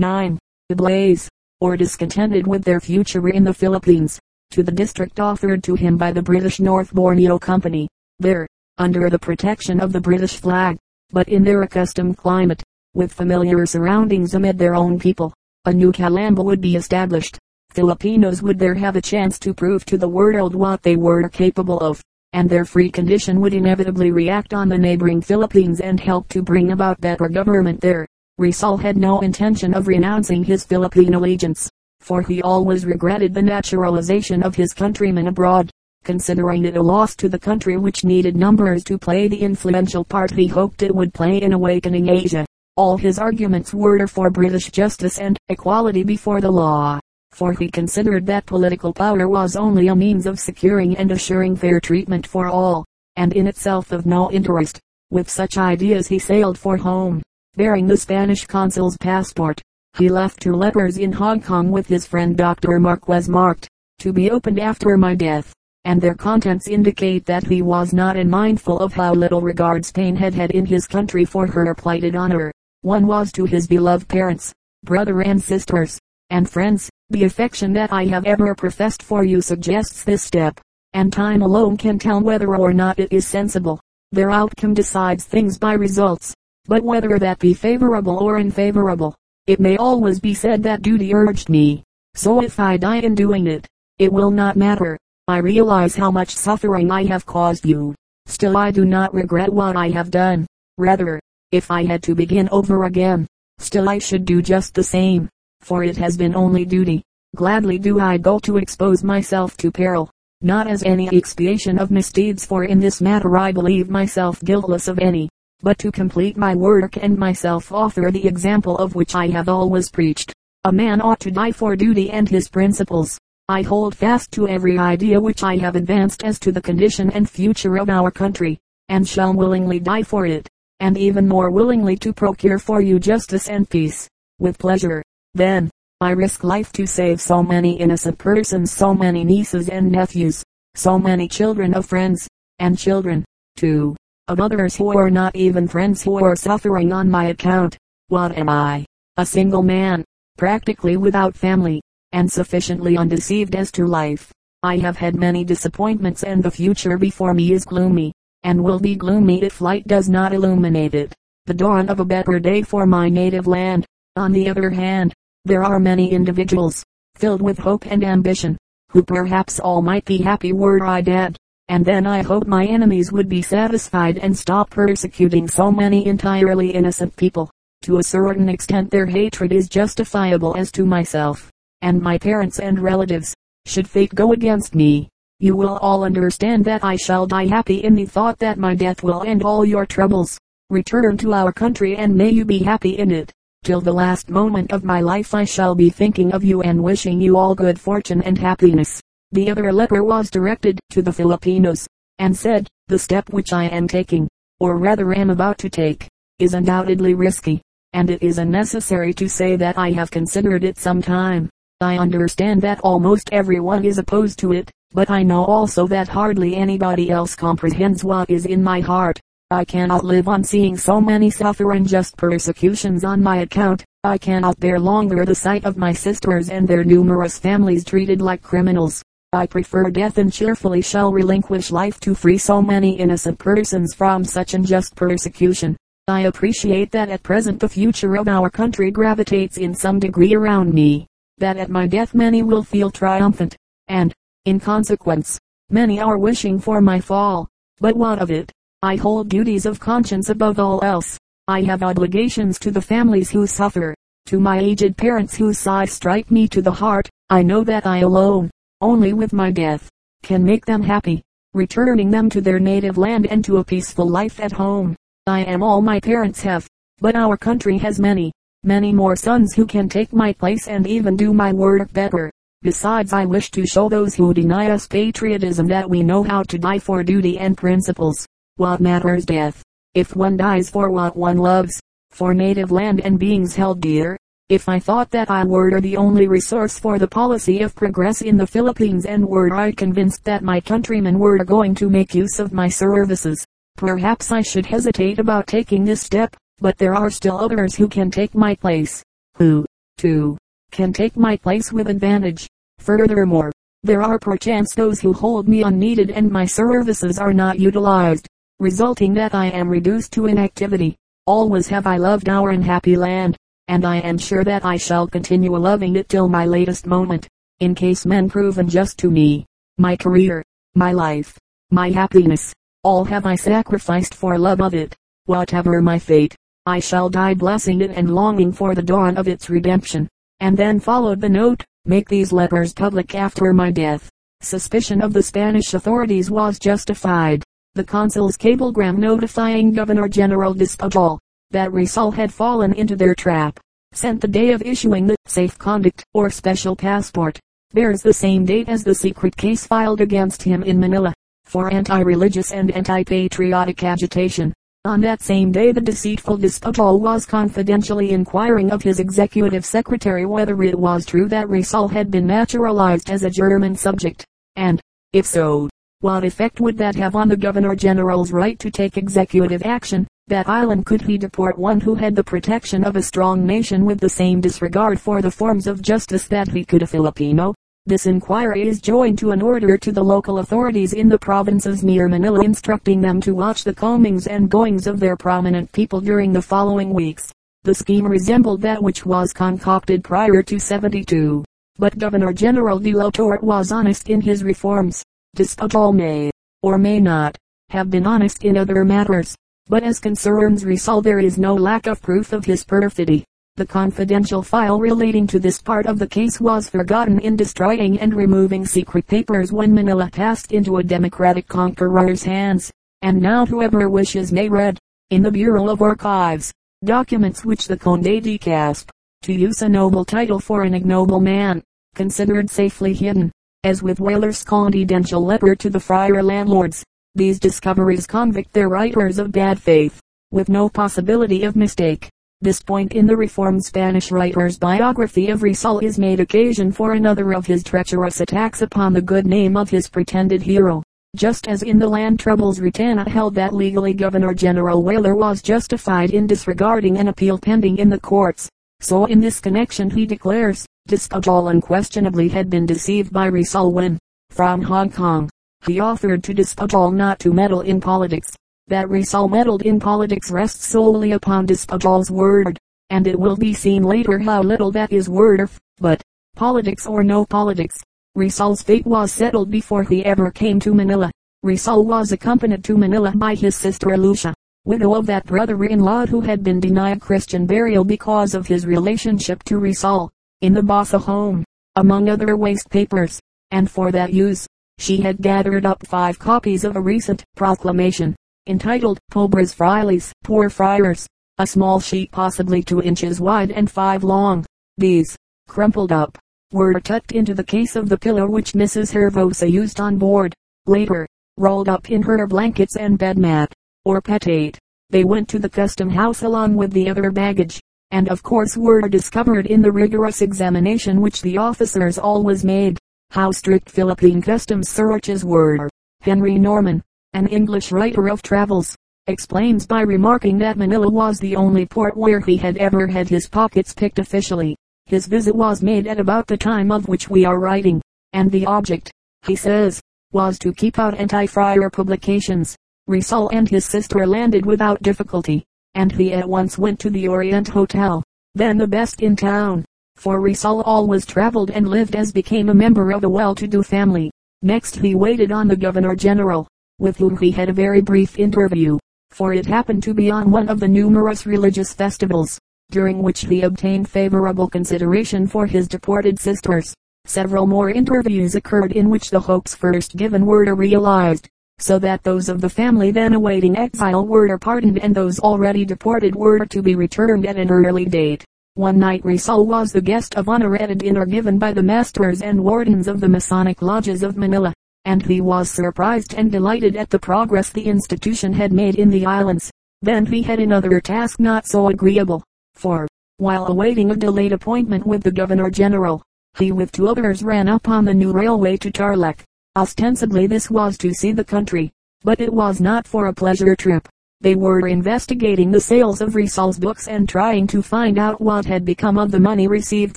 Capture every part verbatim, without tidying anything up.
nine. Ablaze, or discontented with their future in the Philippines, to the district offered to him by the British North Borneo Company, there, under the protection of the British flag, but in their accustomed climate, with familiar surroundings amid their own people, a new Kalamba would be established. Filipinos would there have a chance to prove to the world what they were capable of, and their free condition would inevitably react on the neighboring Philippines and help to bring about better government there. Rizal had no intention of renouncing his Philippine allegiance, for he always regretted the naturalization of his countrymen abroad, considering it a loss to the country which needed numbers to play the influential part he hoped it would play in awakening Asia. All his arguments were for British justice and equality before the law, for he considered that political power was only a means of securing and assuring fair treatment for all, and in itself of no interest. With such ideas he sailed for home, bearing the Spanish consul's passport. He left two letters in Hong Kong with his friend Doctor Marquez marked, "To be opened after my death," and their contents indicate that he was not unmindful of how little regard Spain had had in his country for her plighted honor. One was to his beloved parents, brother and sisters, and friends, "The affection that I have ever professed for you suggests this step, and time alone can tell whether or not it is sensible. Their outcome decides things by results, but whether that be favorable or unfavorable, it may always be said that duty urged me, so if I die in doing it, it will not matter. I realize how much suffering I have caused you, still I do not regret what I have done. Rather, if I had to begin over again, still I should do just the same, for it has been only duty. Gladly do I go to expose myself to peril, not as any expiation of misdeeds, for in this matter I believe myself guiltless of any, but to complete my work and myself offer the example of which I have always preached. A man ought to die for duty and his principles. I hold fast to every idea which I have advanced as to the condition and future of our country, and shall willingly die for it, and even more willingly to procure for you justice and peace. With pleasure, then, I risk life to save so many innocent persons, so many nieces and nephews, so many children of friends, and children, too, of others who are not even friends, who are suffering on my account. What am I? A single man, practically without family, and sufficiently undeceived as to life. I have had many disappointments, and the future before me is gloomy, and will be gloomy if light does not illuminate it. The dawn of a better day for my native land. On the other hand, there are many individuals, filled with hope and ambition, who perhaps all might be happy were I dead, and then I hope my enemies would be satisfied and stop persecuting so many entirely innocent people. To a certain extent their hatred is justifiable as to myself, and my parents and relatives. Should fate go against me, you will all understand that I shall die happy in the thought that my death will end all your troubles. Return to our country, and may you be happy in it. Till the last moment of my life I shall be thinking of you and wishing you all good fortune and happiness." The other letter was directed to the Filipinos, and said, "The step which I am taking, or rather am about to take, is undoubtedly risky, and it is unnecessary to say that I have considered it some time. I understand that almost everyone is opposed to it, but I know also that hardly anybody else comprehends what is in my heart. I cannot live on seeing so many suffer unjust persecutions on my account. I cannot bear longer the sight of my sisters and their numerous families treated like criminals. I prefer death, and cheerfully shall relinquish life to free so many innocent persons from such unjust persecution. I appreciate that at present the future of our country gravitates in some degree around me, that at my death many will feel triumphant, and, in consequence, many are wishing for my fall. But what of it? I hold duties of conscience above all else. I have obligations to the families who suffer, to my aged parents whose sighs strike me to the heart. I know that I alone, only with my death, can make them happy, returning them to their native land and to a peaceful life at home. I am all my parents have, but our country has many, many more sons who can take my place and even do my work better. Besides, I wish to show those who deny us patriotism that we know how to die for duty and principles. What matters death, if one dies for what one loves, for native land and beings held dear? If I thought that I were the only resource for the policy of progress in the Philippines, and were I convinced that my countrymen were going to make use of my services, perhaps I should hesitate about taking this step. But there are still others who can take my place, who, too, can take my place with advantage. Furthermore, there are perchance those who hold me unneeded and my services are not utilized, resulting that I am reduced to inactivity. Always have I loved our unhappy land, and I am sure that I shall continue loving it till my latest moment, in case men prove unjust to me. My career, my life, my happiness, all have I sacrificed for love of it. Whatever my fate, I shall die blessing it and longing for the dawn of its redemption. And then followed the note, make these letters public after my death. Suspicion of the Spanish authorities was justified. The consul's cablegram notifying Governor General Despujol that Rizal had fallen into their trap, sent the day of issuing the safe conduct or special passport, bears the same date as the secret case filed against him in Manila, for anti-religious and anti-patriotic agitation. On that same day the deceitful Despujol was confidentially inquiring of his executive secretary whether it was true that Rizal had been naturalized as a German subject, and, if so, what effect would that have on the Governor-General's right to take executive action? That island could he deport one who had the protection of a strong nation with the same disregard for the forms of justice that he could a Filipino? This inquiry is joined to an order to the local authorities in the provinces near Manila instructing them to watch the comings and goings of their prominent people during the following weeks. The scheme resembled that which was concocted prior to seventy-two, but Governor-General de la Torre was honest in his reforms. Despujol may, or may not, have been honest in other matters, but as concerns Rizal there is no lack of proof of his perfidy. The confidential file relating to this part of the case was forgotten in destroying and removing secret papers when Manila passed into a democratic conqueror's hands, and now whoever wishes may read, in the Bureau of Archives, documents which the Conde de Caspe, to use a noble title for an ignoble man, considered safely hidden, as with Weyler's confidential letter to the friar landlords. These discoveries convict their writers of bad faith, with no possibility of mistake. This point in the reformed Spanish writer's biography of Rizal is made occasion for another of his treacherous attacks upon the good name of his pretended hero. Just as in the land troubles Retana held that legally Governor-General Weyler was justified in disregarding an appeal pending in the courts, so in this connection he declares, Despujol unquestionably had been deceived by Rizal when, from Hong Kong, he offered to Despujol not to meddle in politics. That Rizal meddled in politics rests solely upon Despujol's word, and it will be seen later how little that is worth, but, politics or no politics, Rizal's fate was settled before he ever came to Manila. Rizal was accompanied to Manila by his sister Lucia, widow of that brother-in-law who had been denied Christian burial because of his relationship to Rizal, in the Baza home, among other waste papers, and for that use, she had gathered up five copies of a recent proclamation, entitled, Pobres Frailes, Poor Friars, a small sheet possibly two inches wide and five long. These, crumpled up, were tucked into the case of the pillow which Missus Hervosa used on board, later, rolled up in her blankets and bed mat, or petate. They went to the custom house along with the other baggage, and of course were discovered in the rigorous examination which the officers always made. How strict Philippine customs searches were. Henry Norman, an English writer of travels, explains by remarking that Manila was the only port where he had ever had his pockets picked officially. His visit was made at about the time of which we are writing, and the object, he says, was to keep out anti-friar publications. Rizal and his sister landed without difficulty, and he at once went to the Orient Hotel, then the best in town, for Rizal always traveled and lived as became a member of a well-to-do family. Next he waited on the Governor-General, with whom he had a very brief interview, for it happened to be on one of the numerous religious festivals, during which he obtained favorable consideration for his deported sisters. Several more interviews occurred in which the hopes first given were realized, so that those of the family then awaiting exile were pardoned and those already deported were to be returned at an early date. One night Rizal was the guest of honor at a dinner given by the masters and wardens of the Masonic lodges of Manila, and he was surprised and delighted at the progress the institution had made in the islands. Then he had another task not so agreeable, for, while awaiting a delayed appointment with the Governor-General, he with two others ran up on the new railway to Tarlac. Ostensibly this was to see the country, but it was not for a pleasure trip, They were investigating the sales of Rizal's books and trying to find out what had become of the money received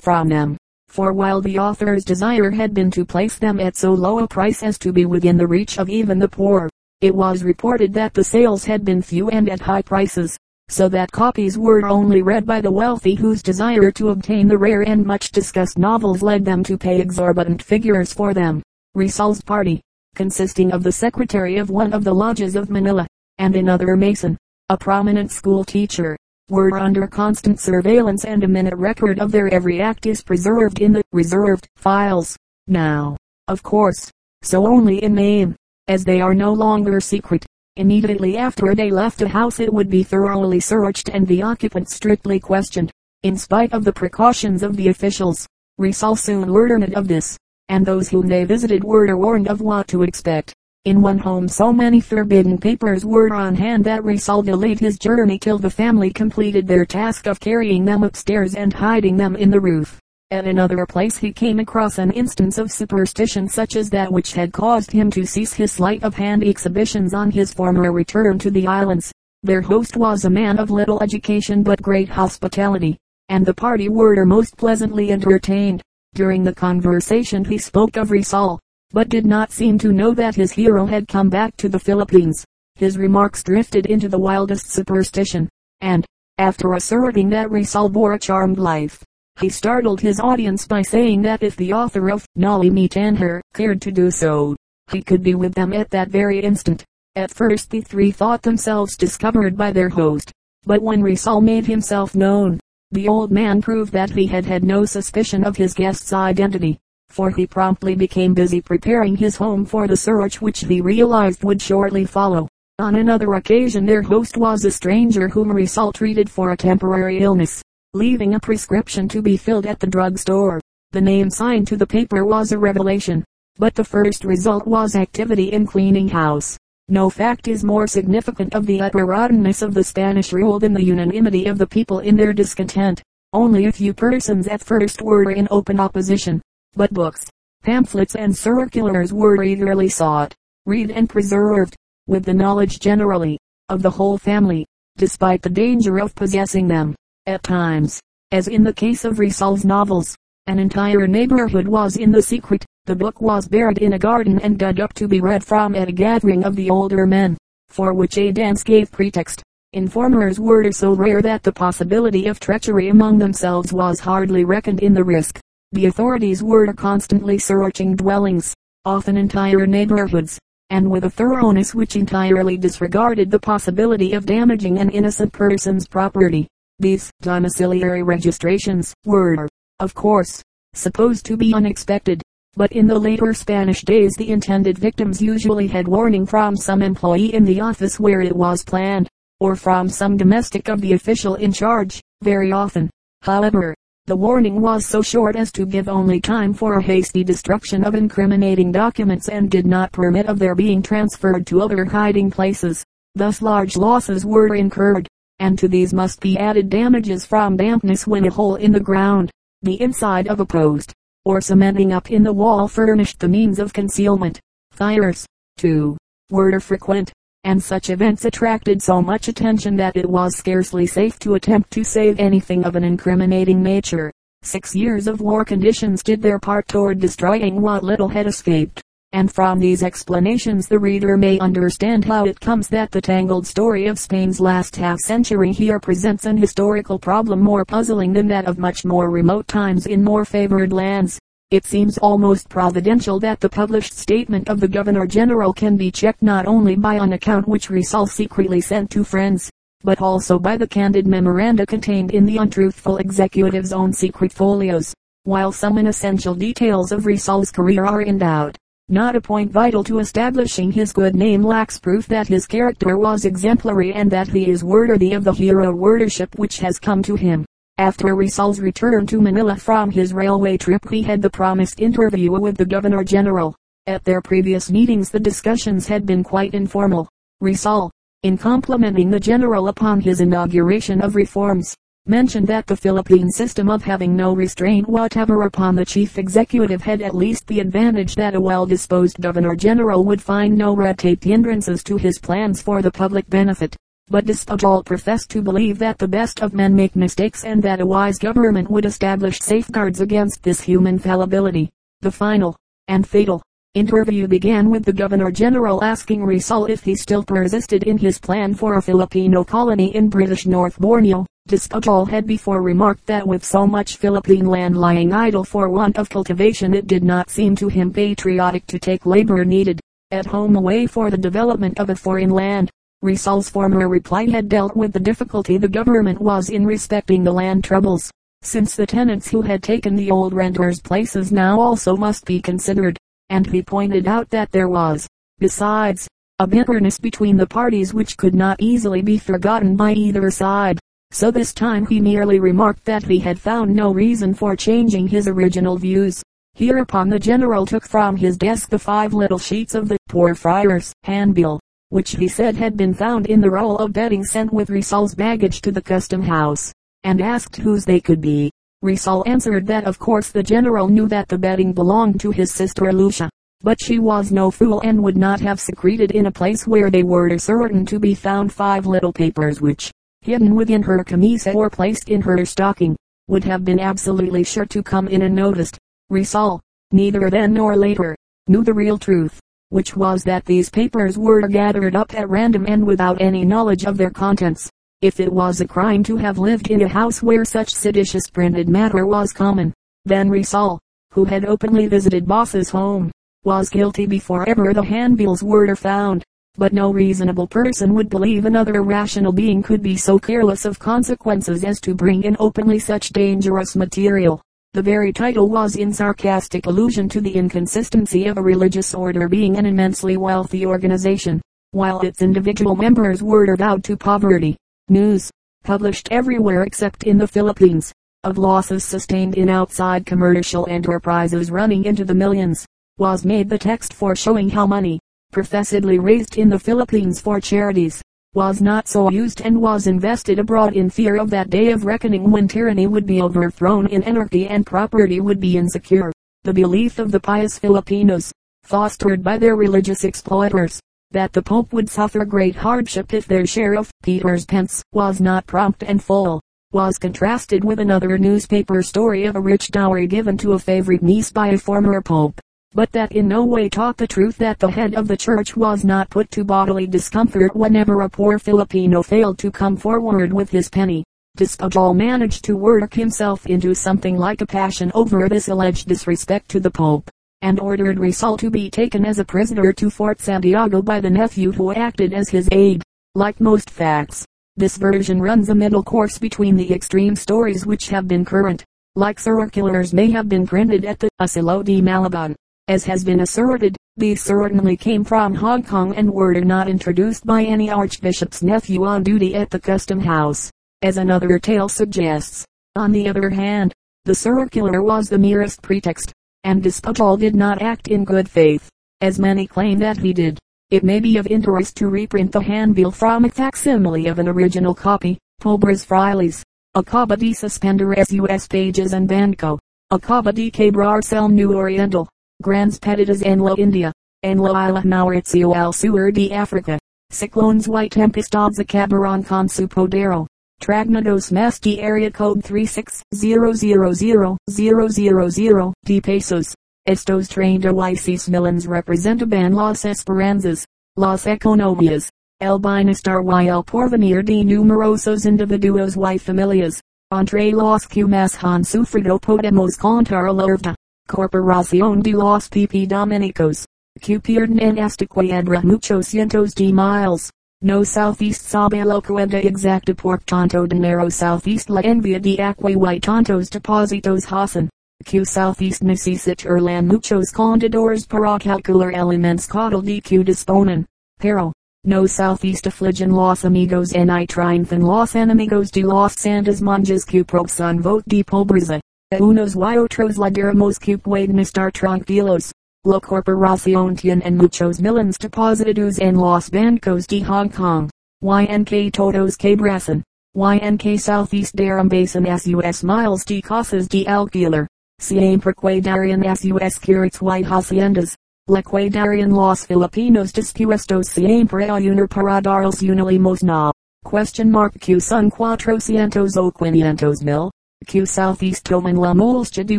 from them. For while the author's desire had been to place them at so low a price as to be within the reach of even the poor, it was reported that the sales had been few and at high prices, so that copies were only read by the wealthy whose desire to obtain the rare and much discussed novels led them to pay exorbitant figures for them. Rizal's party, consisting of the secretary of one of the lodges of Manila, and another mason, a prominent school teacher, were under constant surveillance, and a minute record of their every act is preserved in the reserved files. Now, of course, so only in name, as they are no longer secret. Immediately after they left the house it would be thoroughly searched and the occupants strictly questioned. In spite of the precautions of the officials, Rizal soon learned of this, and those whom they visited were warned of what to expect. In one home so many forbidden papers were on hand that Rizal delayed his journey till the family completed their task of carrying them upstairs and hiding them in the roof. At another place he came across an instance of superstition such as that which had caused him to cease his sleight of hand exhibitions on his former return to the islands. Their host was a man of little education but great hospitality, and the party were most pleasantly entertained. During the conversation he spoke of Rizal, but did not seem to know that his hero had come back to the Philippines. His remarks drifted into the wildest superstition, and, after asserting that Rizal bore a charmed life, he startled his audience by saying that if the author of Noli Me Tangere cared to do so, he could be with them at that very instant. At first the three thought themselves discovered by their host, but when Rizal made himself known, the old man proved that he had had no suspicion of his guest's identity, for he promptly became busy preparing his home for the search which he realized would shortly follow. On another occasion their host was a stranger whom Rizal treated for a temporary illness, leaving a prescription to be filled at the drugstore. The name signed to the paper was a revelation, but the first result was activity in cleaning house. No fact is more significant of the utter rottenness of the Spanish rule than the unanimity of the people in their discontent. Only a few persons at first were in open opposition, but books, pamphlets and circulars were eagerly sought, read and preserved, with the knowledge generally, of the whole family, despite the danger of possessing them. At times, as in the case of Rizal's novels, an entire neighborhood was in the secret. The book was buried in a garden and dug up to be read from at a gathering of the older men, for which a dance gave pretext. Informers were so rare that the possibility of treachery among themselves was hardly reckoned in the risk. The authorities were constantly searching dwellings, often entire neighborhoods, and with a thoroughness which entirely disregarded the possibility of damaging an innocent person's property. These domiciliary registrations were, of course, supposed to be unexpected, but in the later Spanish days the intended victims usually had warning from some employee in the office where it was planned, or from some domestic of the official in charge. Very often, however, the warning was so short as to give only time for a hasty destruction of incriminating documents and did not permit of their being transferred to other hiding places. Thus large losses were incurred, and to these must be added damages from dampness when a hole in the ground, the inside of a post, or cementing up in the wall furnished the means of concealment. Fires, too, were frequent, and such events attracted so much attention that it was scarcely safe to attempt to save anything of an incriminating nature. Six years of war conditions did their part toward destroying what little had escaped, and from these explanations the reader may understand how it comes that the tangled story of Spain's last half-century here presents an historical problem more puzzling than that of much more remote times in more favored lands. It seems almost providential that the published statement of the Governor-General can be checked not only by an account which Rizal secretly sent to friends, but also by the candid memoranda contained in the untruthful executive's own secret folios. While some inessential details of Rizal's career are in doubt, not a point vital to establishing his good name lacks proof that his character was exemplary and that he is worthy of the hero worship which has come to him. After Rizal's return to Manila from his railway trip he had the promised interview with the Governor-General. At their previous meetings the discussions had been quite informal. Rizal, in complimenting the General upon his inauguration of reforms, mentioned that the Philippine system of having no restraint whatever upon the chief executive had at least the advantage that a well-disposed Governor-General would find no red-tape hindrances to his plans for the public benefit. but Despujol professed to believe that the best of men make mistakes and that a wise government would establish safeguards against this human fallibility. The final, and fatal, interview began with the Governor-General asking Rizal if he still persisted in his plan for a Filipino colony in British North Borneo. Despujol had before remarked that with so much Philippine land lying idle for want of cultivation, it did not seem to him patriotic to take labor needed at home away for the development of a foreign land. Rizal's former reply had dealt with the difficulty the government was in respecting the land troubles, since the tenants who had taken the old renters' places now also must be considered, and he pointed out that there was, besides, a bitterness between the parties which could not easily be forgotten by either side. So this time he merely remarked that he had found no reason for changing his original views. Hereupon the general took from his desk the five little sheets of the Poor Friars' handbill, which he said had been found in the roll of bedding sent with Rizal's baggage to the custom house, and asked whose they could be. Rizal answered that of course the general knew that the bedding belonged to his sister Lucia, but she was no fool and would not have secreted in a place where they were certain to be found five little papers which, hidden within her camisa or placed in her stocking, would have been absolutely sure to come in unnoticed. Rizal, neither then nor later, knew the real truth, which was that these papers were gathered up at random and without any knowledge of their contents. If it was a crime to have lived in a house where such seditious printed matter was common, then Rizal, who had openly visited Baza's home, was guilty before ever the handbills were found. But no reasonable person would believe another rational being could be so careless of consequences as to bring in openly such dangerous material. The very title was in sarcastic allusion to the inconsistency of a religious order being an immensely wealthy organization, while its individual members were devout to poverty. News, published everywhere except in the Philippines, of losses sustained in outside commercial enterprises running into the millions, was made the text for showing how money, professedly raised in the Philippines for charities, was not so used and was invested abroad in fear of that day of reckoning when tyranny would be overthrown in anarchy and property would be insecure. The belief of the pious Filipinos, fostered by their religious exploiters, that the Pope would suffer great hardship if their share of Peter's pence was not prompt and full, was contrasted with another newspaper story of a rich dowry given to a favorite niece by a former Pope, but that in no way taught the truth that the head of the church was not put to bodily discomfort whenever a poor Filipino failed to come forward with his penny. Despujol managed to work himself into something like a passion over this alleged disrespect to the Pope, and ordered Rizal to be taken as a prisoner to Fort Santiago by the nephew who acted as his aide. Like most facts, this version runs a middle course between the extreme stories which have been current, like circulars may have been printed at the Asilo de Malabon. As has been asserted, these certainly came from Hong Kong and were not introduced by any archbishop's nephew on duty at the custom house, as another tale suggests. On the other hand, the circular was the merest pretext, and Despujol did not act in good faith, as many claim that he did. It may be of interest to reprint the handbill from a facsimile of an original copy, Pobres Frailes, Acaba de Suspender S U S Pages and Banco, Acaba de Quebrar Cel New Oriental, Grandes Pedidas en la India, en la Isla Mauricio al Sur de Africa, Ciclones y Tempestades acabaron con su podero, Tragnados mas de Area Code three six zero zero zero zero zero zero de Pesos, estos treinta y seis millones representaban las esperanzas, las economias, el bienestar y el porvenir de numerosos individuos y familias, entre los que más han sufrido podemos contar la verdad. Corporación de los P P Dominicos, que pierden en esta cuadra muchos cientos de miles, no southeast sabe la cuenta exacta por tanto dinero southeast la envía de aqua y tantos depósitos hacen, que southeast necesitarán muchos contadores para calcular el inmenso caudal de que disponen, pero, no southeast afligen los amigos en y triunfan los enemigos de los santos monjes que prosan voto de pobreza. Unos y otros ladiremos que pueden estar tranquilos. La corporación tiene muchos millones depositados en los bancos de Hong Kong. Y en que todos quebrasen. Y en que southeast derrambasen sus miles de casas de alquiler. Siempre cuidarían sus curats y haciendas. Le cuidarían los filipinos dispuestos siempre a unir para darles una limosna. Question mark Q Sun Cuatrocientos o Quinientos Mil, Q Southeast Toman la Molscha de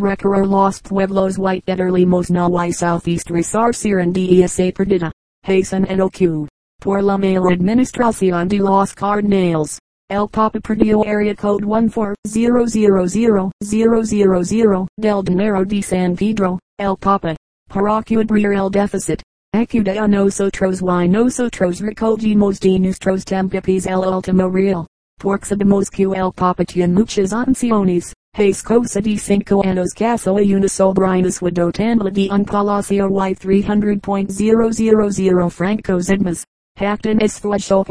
Recorrer Los Pueblos White Ederlimos na y Southeast Resarcir and Desa Perdida, Hasan and O Q, por la Mala Administración de los Cardinales, El Papa Perdido Area Code one four zero zero zero zero zero zero del Dinero de San Pedro, El Papa, para cubrir el deficit. Acuda a nosotros y nosotros recogimos de nuestros tempipes el último real, porque sabemos que el Papa tiene muchas anciones, es cosa de cinco años caso a una sobrinas wa dotandla de un palacio y three hundred thousand francos edmas, pactan esfuerzos,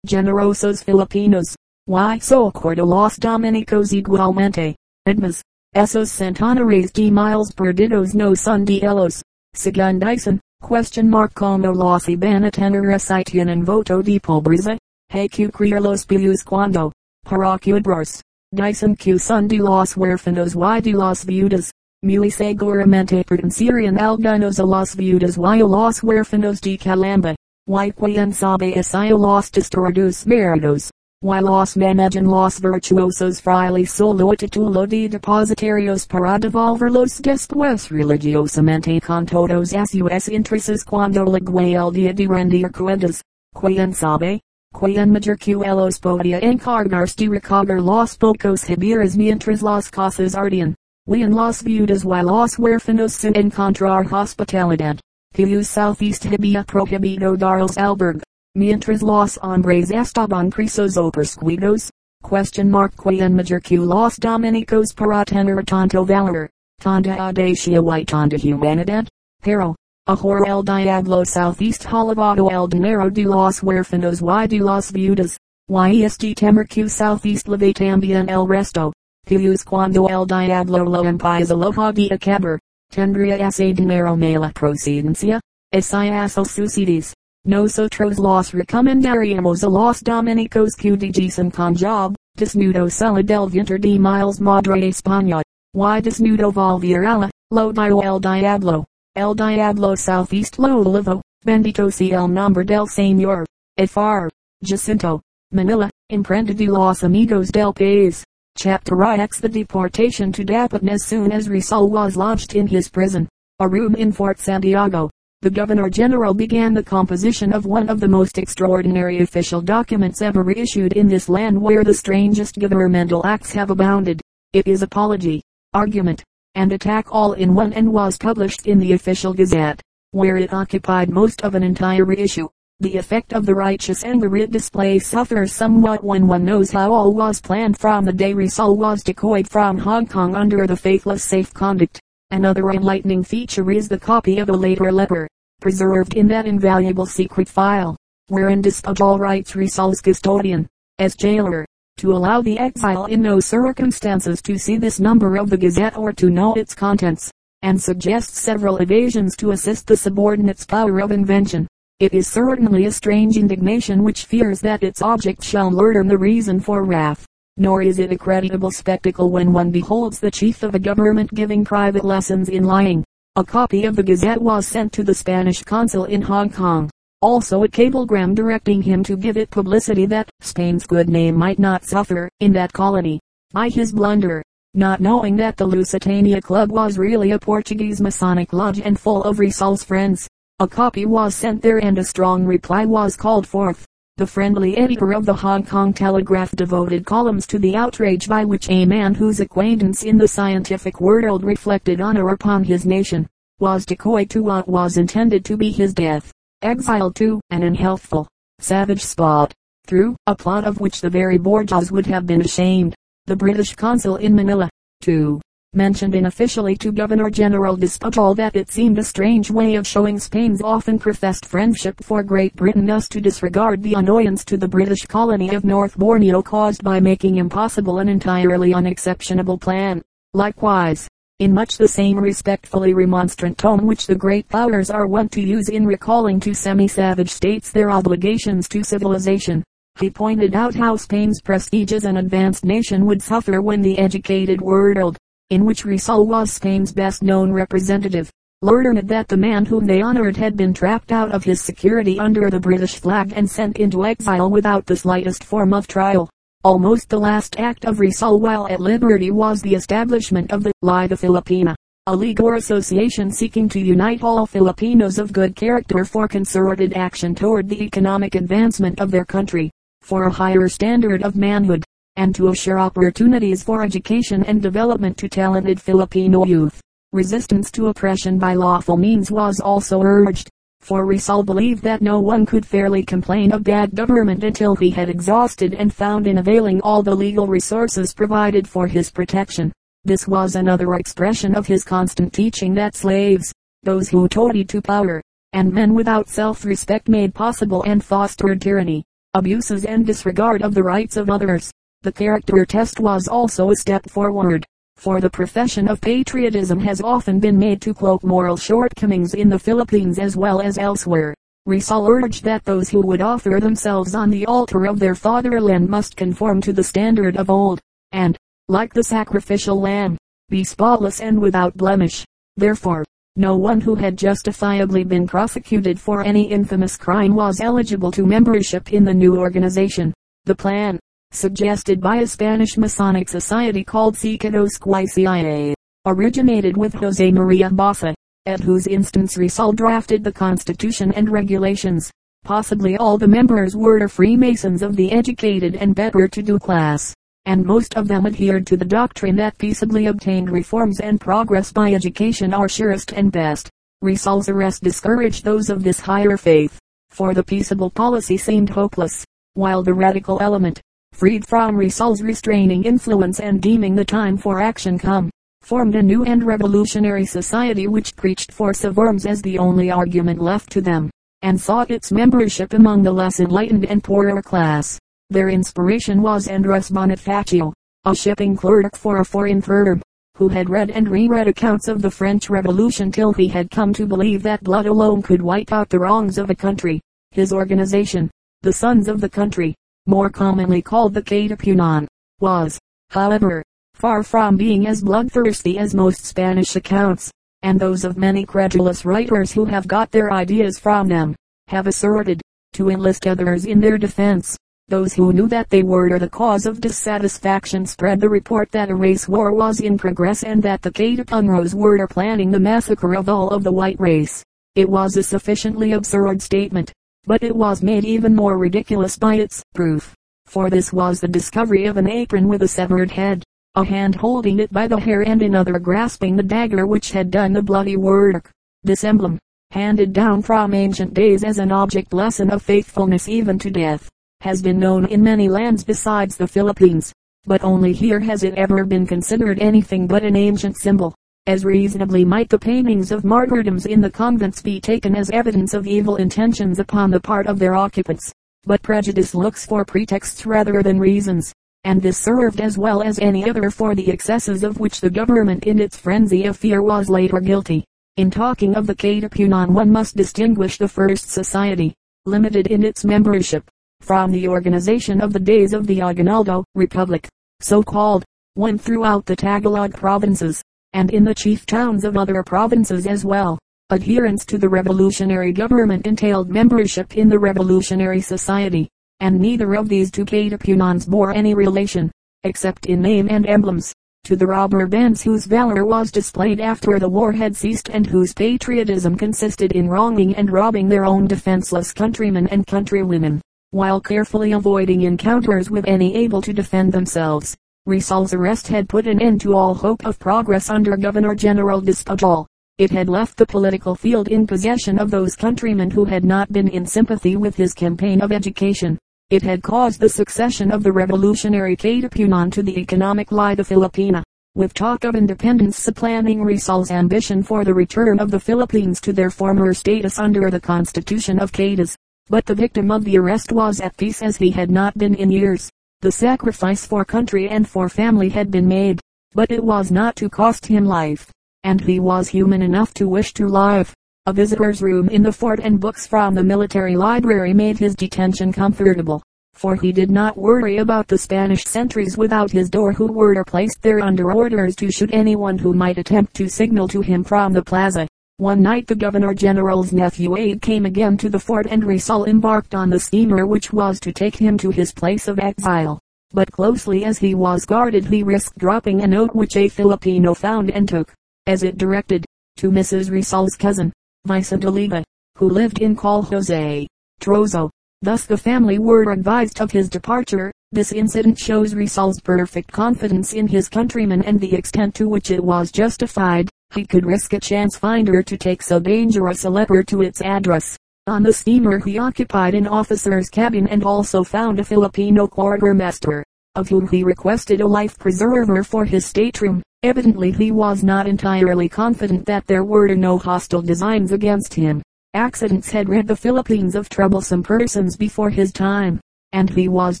generosos filipinos, y socordo los dominicos igualmente, edmas, esos centenares de miles perdidos no son de ellos, según dicen. Question mark como los ibanitenores y tienen voto de pobreza, hay que criar los pius cuando, para cuidarse, dicen que son de los huérfanos y de las viudas, muy seguramente pertencerían algunos a las viudas y a los huérfanos de Kalamba, y quien sabe es a los distordos méritos, y los managen los virtuosos frailes solo a título de depositarios para devolverlos después religiosamente con todos sus intereses cuando llegue el día de rendir cuentas, quien sabe, quien mayor que los podía encargarse de recoger los pocos haberes mientras las casas ardían, y en las viudas y los huérfanos se encontrar hospitalidad, que southeast había prohibido darles albergue. Mientras los hombres estaban presos o perseguidos, question mark quien mayor que los dominicos para tener tanto valor, tanta audacia y tanta humanidad, pero, ahora el diablo southeast halvado el dinero de los huérfanos y de las viudas, y este temer que southeast leve también el resto, que es cuando el diablo lo empieza loja de acabar, tendría ese dinero mala procedencia, esas sociedades. Nosotros los recomendaríamos a los dominicos que dejesen con job, desnudo sala del vinter de miles madre España, y desnudo volver a la, lo dio el diablo, el diablo southeast lo levo, bendito sea el nombre del Señor, Fr. Jacinto, Manila, imprenta de los amigos del país, chapter one the deportation to Dapitan as soon as Rizal was lodged in his prison, a room in Fort Santiago. The Governor-General began the composition of one of the most extraordinary official documents ever issued in this land where the strangest governmental acts have abounded. It is apology, argument, and attack all in one and was published in the Official Gazette, where it occupied most of an entire issue. The effect of the righteous and the writ display suffers somewhat when one knows how all was planned from the day Rizal was decoyed from Hong Kong under the faithless safe conduct. Another enlightening feature is the copy of a later letter, preserved in that invaluable secret file, wherein Despujol writes Rizal's custodian, as jailer, to allow the exile in no circumstances to see this number of the Gazette or to know its contents, and suggests several evasions to assist the subordinate's power of invention. It is certainly a strange indignation which fears that its object shall learn the reason for wrath. Nor is it a creditable spectacle when one beholds the chief of a government giving private lessons in lying. A copy of the Gazette was sent to the Spanish consul in Hong Kong, also a cablegram directing him to give it publicity that Spain's good name might not suffer, in that colony, by his blunder, not knowing that the Lusitania Club was really a Portuguese Masonic lodge and full of Rizal's friends. A copy was sent there and a strong reply was called forth. The friendly editor of the Hong Kong Telegraph devoted columns to the outrage by which a man whose acquaintance in the scientific world reflected honor upon his nation, was decoyed to what was intended to be his death, exiled to an unhealthful, savage spot, through a plot of which the very Borgias would have been ashamed. The British consul in Manila, too, mentioned unofficially to Governor-General Despujol that it seemed a strange way of showing Spain's often professed friendship for Great Britain as to disregard the annoyance to the British colony of North Borneo caused by making impossible an entirely unexceptionable plan. Likewise, in much the same respectfully remonstrant tone which the great powers are wont to use in recalling to semi-savage states their obligations to civilization, he pointed out how Spain's prestige as an advanced nation would suffer when the educated world, in which Rizal was Spain's best known representative, learned that the man whom they honored had been trapped out of his security under the British flag and sent into exile without the slightest form of trial. Almost the last act of Rizal while at liberty was the establishment of the Liga Filipina, a league or association seeking to unite all Filipinos of good character for concerted action toward the economic advancement of their country, for a higher standard of manhood, and to assure opportunities for education and development to talented Filipino youth. Resistance to oppression by lawful means was also urged, for Rizal believed that no one could fairly complain of bad government until he had exhausted and found in availing all the legal resources provided for his protection. This was another expression of his constant teaching that slaves, those who toadied to power, and men without self-respect made possible and fostered tyranny, abuses and disregard of the rights of others. The character test was also a step forward, for the profession of patriotism has often been made to cloak moral shortcomings in the Philippines as well as elsewhere. Rizal urged that those who would offer themselves on the altar of their fatherland must conform to the standard of old, and, like the sacrificial lamb, be spotless and without blemish. Therefore, no one who had justifiably been prosecuted for any infamous crime was eligible to membership in the new organization. The plan, suggested by a Spanish Masonic society called Cicados Ciccia, originated with José María Baza, at whose instance Rizal drafted the constitution and regulations. Possibly all the members were Freemasons of the educated and better-to-do class, and most of them adhered to the doctrine that peaceably obtained reforms and progress by education are surest and best. Rizal's arrest discouraged those of this higher faith, for the peaceable policy seemed hopeless, while the radical element, freed from Rizal's restraining influence and deeming the time for action come, formed a new and revolutionary society which preached force of arms as the only argument left to them, and sought its membership among the less enlightened and poorer class. Their inspiration was Andres Bonifacio, a shipping clerk for a foreign firm, who had read and reread accounts of the French Revolution till he had come to believe that blood alone could wipe out the wrongs of a country. His organization, the Sons of the Country, more commonly called the Katipunan, was, however, far from being as bloodthirsty as most Spanish accounts, and those of many credulous writers who have got their ideas from them, have asserted, to enlist others in their defense. Those who knew that they were the cause of dissatisfaction spread the report that a race war was in progress and that the Katipunros were planning the massacre of all of the white race. It was a sufficiently absurd statement, but it was made even more ridiculous by its proof, for this was the discovery of an apron with a severed head, a hand holding it by the hair and another grasping the dagger which had done the bloody work. This emblem, handed down from ancient days as an object lesson of faithfulness even to death, has been known in many lands besides the Philippines, but only here has it ever been considered anything but an ancient symbol. As reasonably might the paintings of martyrdoms in the convents be taken as evidence of evil intentions upon the part of their occupants, but prejudice looks for pretexts rather than reasons, and this served as well as any other for the excesses of which the government in its frenzy of fear was later guilty. In talking of the Katipunan one must distinguish the first society, limited in its membership, from the organization of the days of the Aguinaldo Republic, so called, one throughout the Tagalog provinces, and in the chief towns of other provinces as well. Adherence to the revolutionary government entailed membership in the revolutionary society, and neither of these two Katipunans bore any relation, except in name and emblems, to the robber bands whose valor was displayed after the war had ceased and whose patriotism consisted in wronging and robbing their own defenseless countrymen and countrywomen, while carefully avoiding encounters with any able to defend themselves. Rizal's arrest had put an end to all hope of progress under Governor-General Despujol. It had left the political field in possession of those countrymen who had not been in sympathy with his campaign of education. It had caused the succession of the revolutionary Katipunan to the economic Liga Filipina, with talk of independence supplanting Rizal's ambition for the return of the Philippines to their former status under the Constitution of Cadiz. But the victim of the arrest was at peace as he had not been in years. The sacrifice for country and for family had been made, but it was not to cost him life, and he was human enough to wish to live. A visitor's room in the fort and books from the military library made his detention comfortable, for he did not worry about the Spanish sentries without his door who were placed there under orders to shoot anyone who might attempt to signal to him from the plaza. One night the Governor-General's nephew Abe came again to the fort, and Rizal embarked on the steamer which was to take him to his place of exile. But closely as he was guarded, he risked dropping a note which a Filipino found and took, as it directed, to Missus Rizal's cousin, Vice Adeliga, who lived in Col Jose Trozo. Thus the family were advised of his departure. This incident shows Rizal's perfect confidence in his countrymen and the extent to which it was justified. He could risk a chance finder to take so dangerous a leper to its address. On the steamer he occupied an officer's cabin and also found a Filipino quartermaster, of whom he requested a life preserver for his stateroom. Evidently he was not entirely confident that there were no hostile designs against him. Accidents had rid the Philippines of troublesome persons before his time, and he was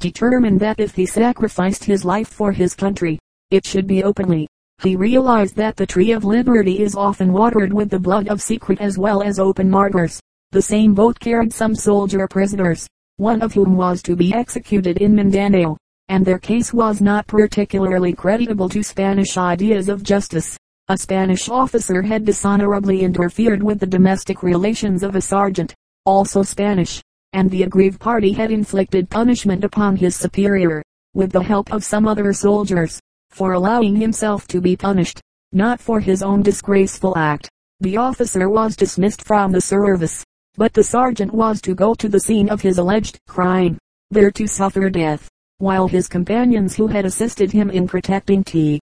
determined that if he sacrificed his life for his country, it should be openly. He realized that the tree of liberty is often watered with the blood of secret as well as open martyrs. The same boat carried some soldier prisoners, one of whom was to be executed in Mindanao, and their case was not particularly creditable to Spanish ideas of justice. A Spanish officer had dishonorably interfered with the domestic relations of a sergeant, also Spanish, and the aggrieved party had inflicted punishment upon his superior, with the help of some other soldiers, for allowing himself to be punished, not for his own disgraceful act. The officer was dismissed from the service, but the sergeant was to go to the scene of his alleged crime, there to suffer death, while his companions who had assisted him in protecting T.